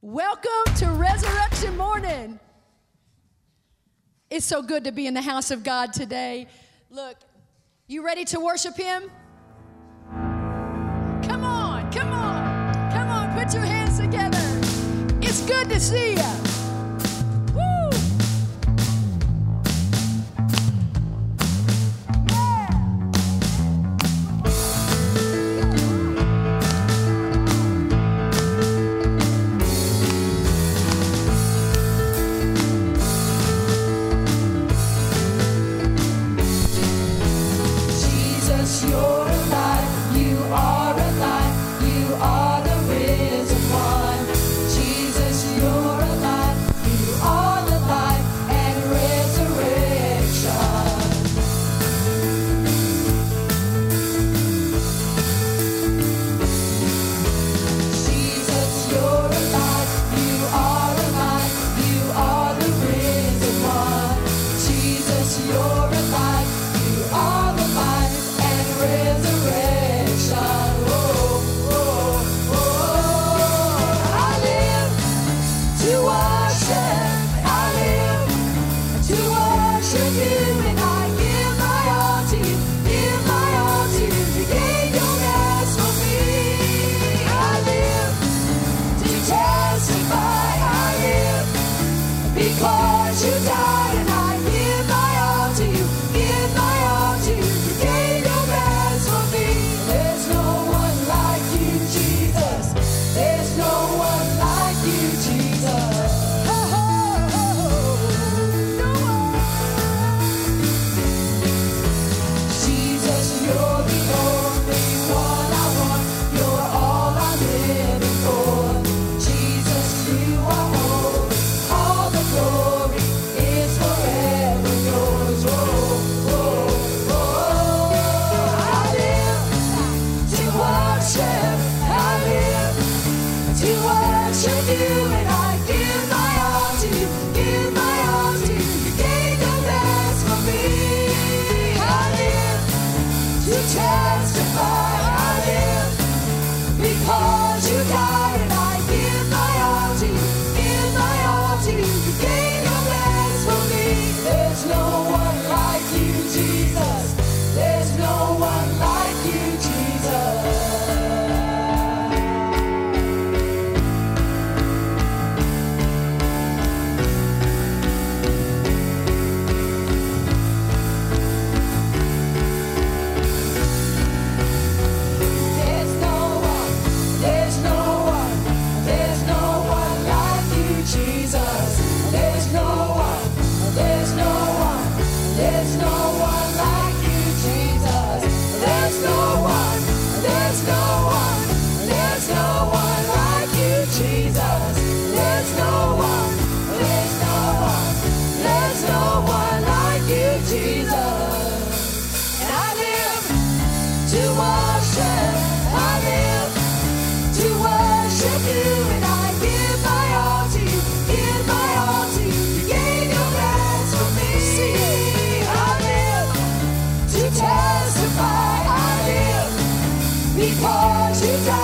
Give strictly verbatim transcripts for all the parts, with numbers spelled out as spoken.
Welcome to Resurrection Morning. It's so good to be in the house of God today. Look, you ready to worship Him? Come on, come on, come on, put your hands together. It's good to see you. Woo! To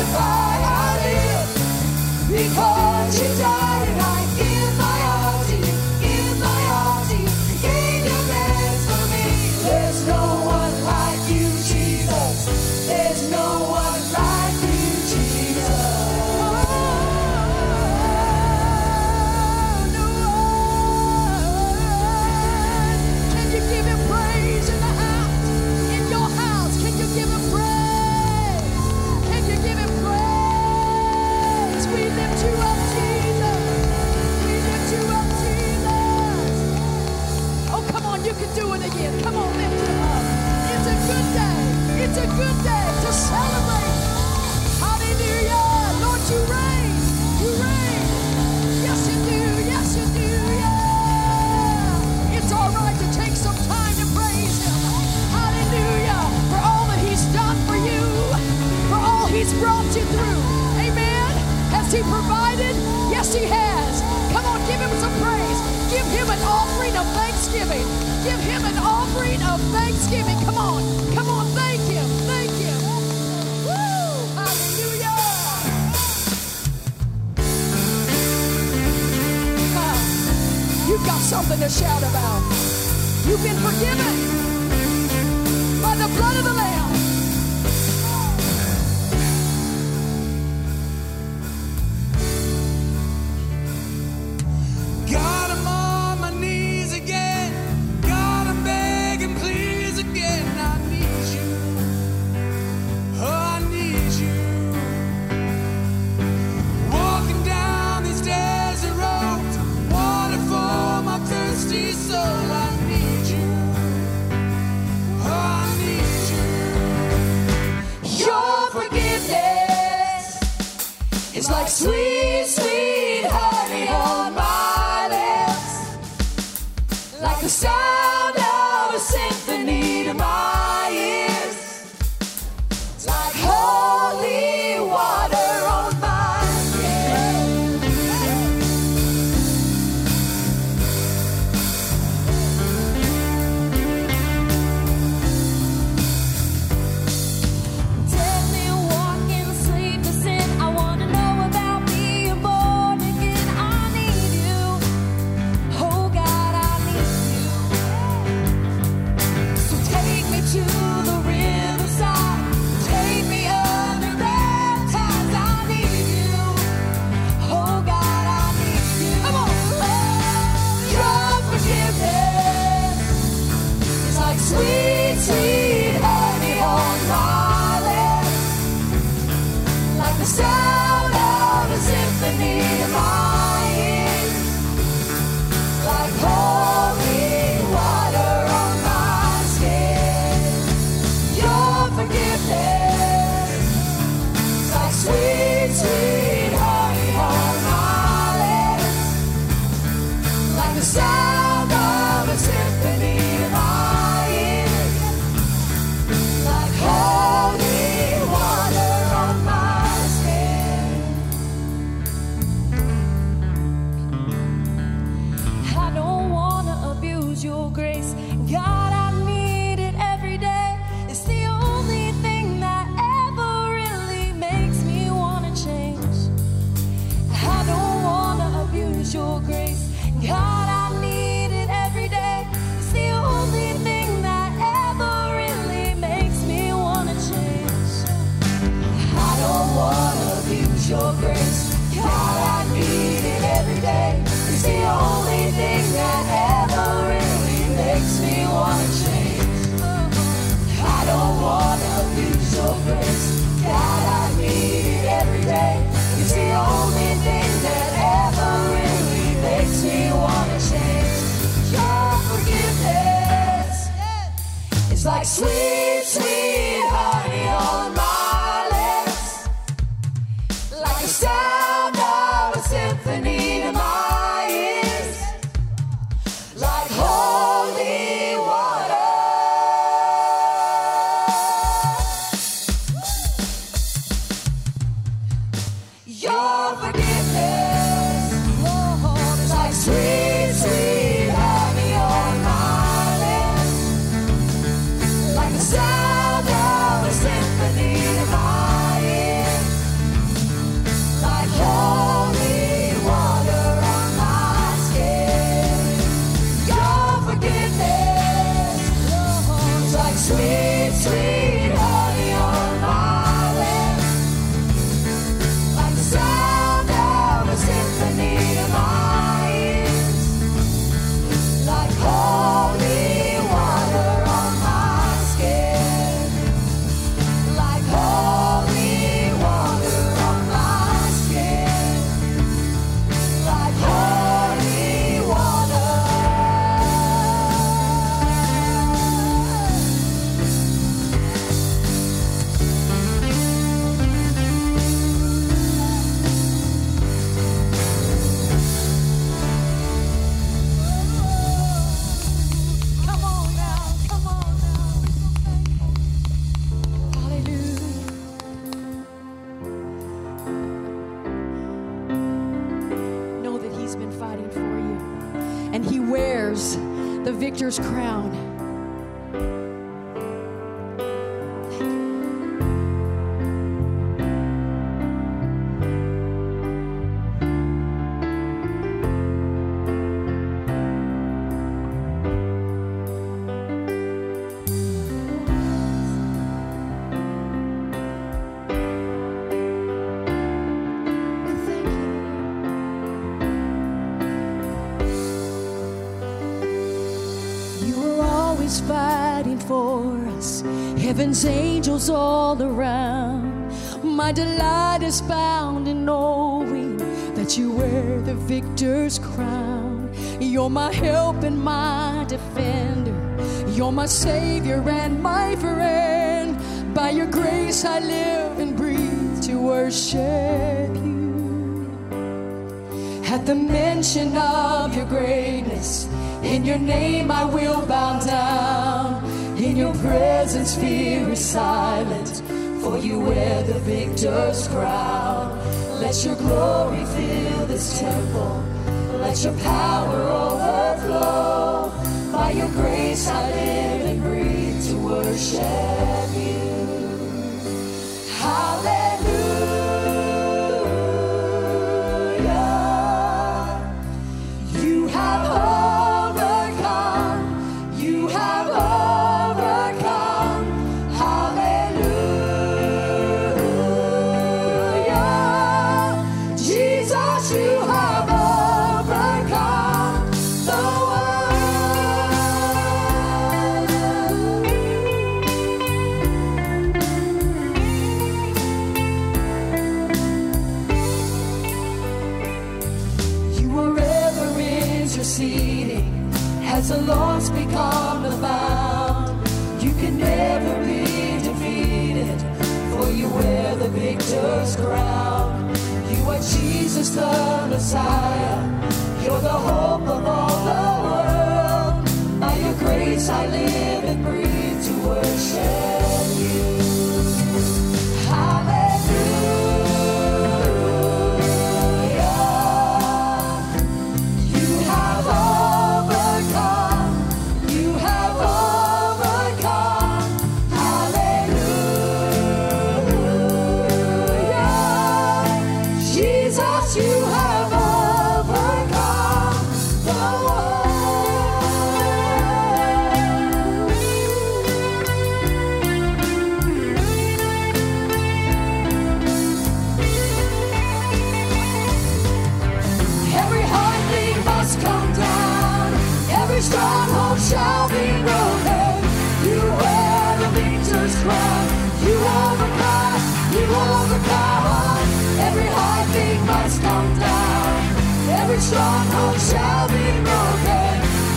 crucified, I live. Because you died and I give my heart to you, give my heart to you. You gave your best for me. There's no one like you, Jesus. There's no one like you, Jesus. Oh, no one. Can you give him praise in the house, in your house? Can you give him praise? We lift you up, Jesus. We lift you up, Jesus. Oh, come on, you can do it again. Come on, lift him up. It's a good day. It's a good day to celebrate. Hallelujah. Lord, you reign. You reign. Yes, you do. Yes, you do. Yeah. It's all right to take some time to praise him. Hallelujah. For all that he's done for you. For all he's brought you through. Has he provided? Yes, he has. Come on, give him some praise. Give him an offering of thanksgiving. Give him an offering of thanksgiving. Come on, come on, thank him, thank him. Woo! Hallelujah! Wow. You've got something to shout about. You've been forgiven by the blood of the Lamb. Sweet, sweet honey on my lips, like the sound of a symphony to my ears. It's like holy water on my skin. Dead men walking, sleepless in. I wanna know. Sweet, sweet honey on my lips, like the sound of a symphony to my ears, like holy water on my skin. Your forgiveness is like sweet, sweet honey on my lips, like the sound of a symphony to my ears. Holy water on my skin. I don't wanna abuse your grace, God. I need it every day. It's the only thing that ever really makes me wanna change. I don't wanna abuse your grace, God. I need it every day. It's the only thing. Wanna abuse your grace, God. I need it every day. It's the only thing that ever really makes me wanna change. I don't wanna abuse your grace, God. I need it every day. It's the only thing that ever really makes me wanna change. Your forgiveness, it's like sweet, sweet honey on my. Sound of a symphony to my ears, like holy water. Your forgiveness, Lord, is like sweet, sweet honey on my lips, like the the victor's crown. Fighting for us, heaven's angels all around. My delight is found in knowing that you wear the victor's crown. You're my help and my defender, you're my savior and my friend. By your grace I live and breathe to worship you. At the mention of your greatness, in your name I will bow down. In your presence fear is silent, for you wear the victor's crown. Let your glory fill this temple, let your power overflow. By your grace I live and breathe to worship you. Hallelujah. Crown. You are Jesus the Messiah, you're the hope of all the world. By your grace I live and breathe to worship you. Stronghold shall be broken.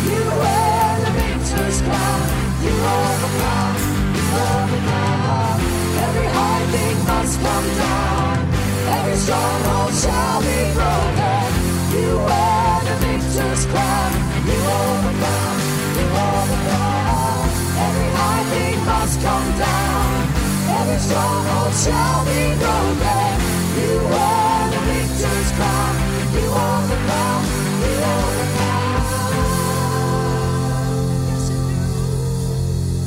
You wear the victor's crown. You overcome. You overcome. Every high thing must come down. Every stronghold shall be broken. You wear the victor's crown. You overcome. You overcome. Every high thing must come down. Every stronghold shall be broken. You wear the victor's crown. You overcome, you overcome.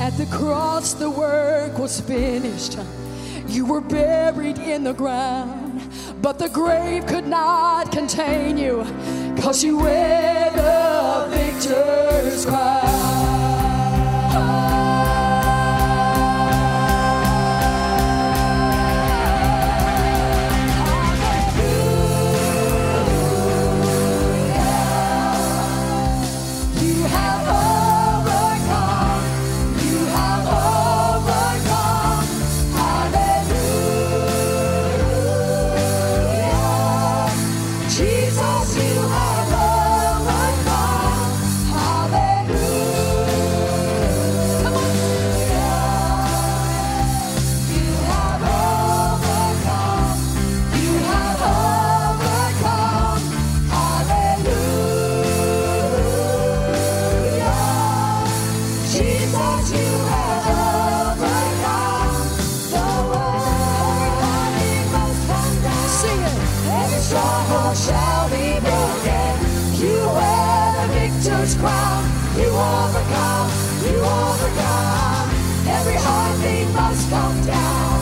At the cross the work was finished. You were buried in the ground, but the grave could not contain you, 'cause you wear the victor's crown. Jesus, you have overcome. Hallelujah. crown. You overcome, you overcome. Every heartbeat must come down.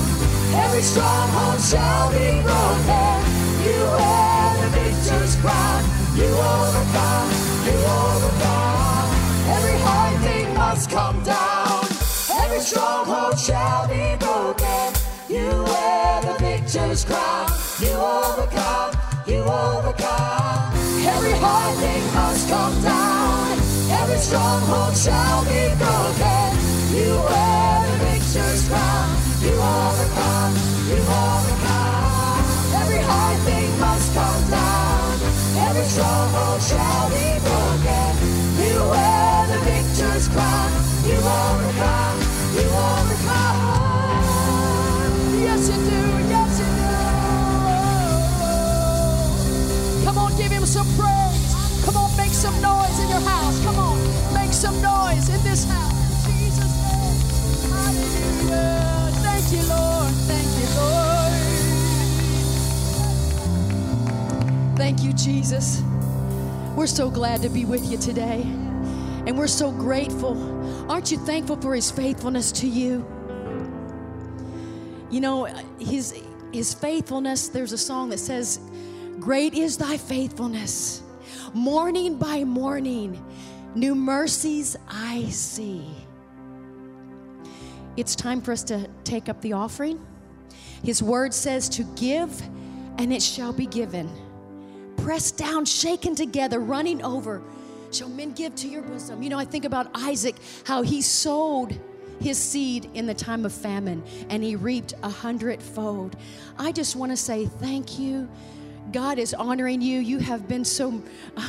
Every stronghold shall be broken. You wear the victor's crown. You overcome, you overcome. Every heartbeat must come down. Every stronghold shall be broken. You wear the victor's crown. You overcome, you overcome. Every hard thing must come down. Every stronghold shall be broken. You wear the victor's crown. You overcome, you overcome. Every hard thing must come down. Every stronghold shall be broken. You wear the victor's crown. You overcome, you overcome. Yes, you do. Yes, you do. Come on, give him some praise. Come on, make some noise in your house. Come on, make some noise in this house. In Jesus' name, hallelujah. Thank you, Lord. Thank you, Lord. Thank you, Jesus. We're so glad to be with you today. And we're so grateful. Aren't you thankful for his faithfulness to you? You know, his, his faithfulness, there's a song that says, "Great is thy faithfulness. Morning by morning, new mercies I see." It's time for us to take up the offering. His word says to give, and it shall be given. Pressed down, shaken together, running over, shall men give to your bosom. You know, I think about Isaac, how he sowed his seed in the time of famine, and he reaped a hundredfold. I just want to say thank you. God is honoring you. You have been so uh,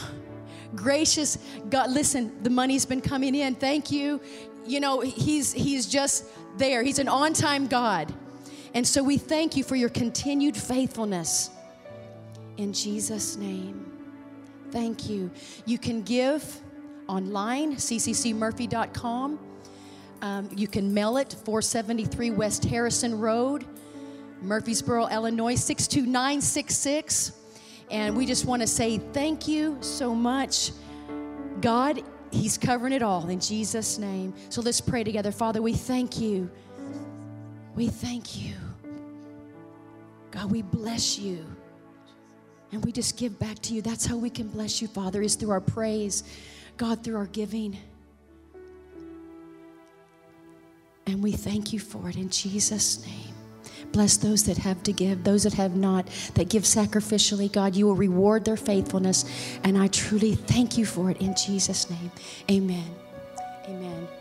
gracious. God, listen, the money's been coming in. Thank you. You know, he's, he's just there. He's an on-time God. And so we thank you for your continued faithfulness. In Jesus' name, thank you. You can give online, c c c murphy dot com. Um, you can mail it, four seventy-three West Harrison Road, Murfreesboro, Illinois, six two nine six six. And we just want to say thank you so much. God, he's covering it all in Jesus' name. So let's pray together. Father, we thank you. We thank you. God, we bless you. And we just give back to you. That's how we can bless you, Father, is through our praise. God, through our giving. And we thank you for it in Jesus' name. Bless those that have to give, those that have not, that give sacrificially. God, you will reward their faithfulness. And I truly thank you for it in Jesus' name. Amen. Amen.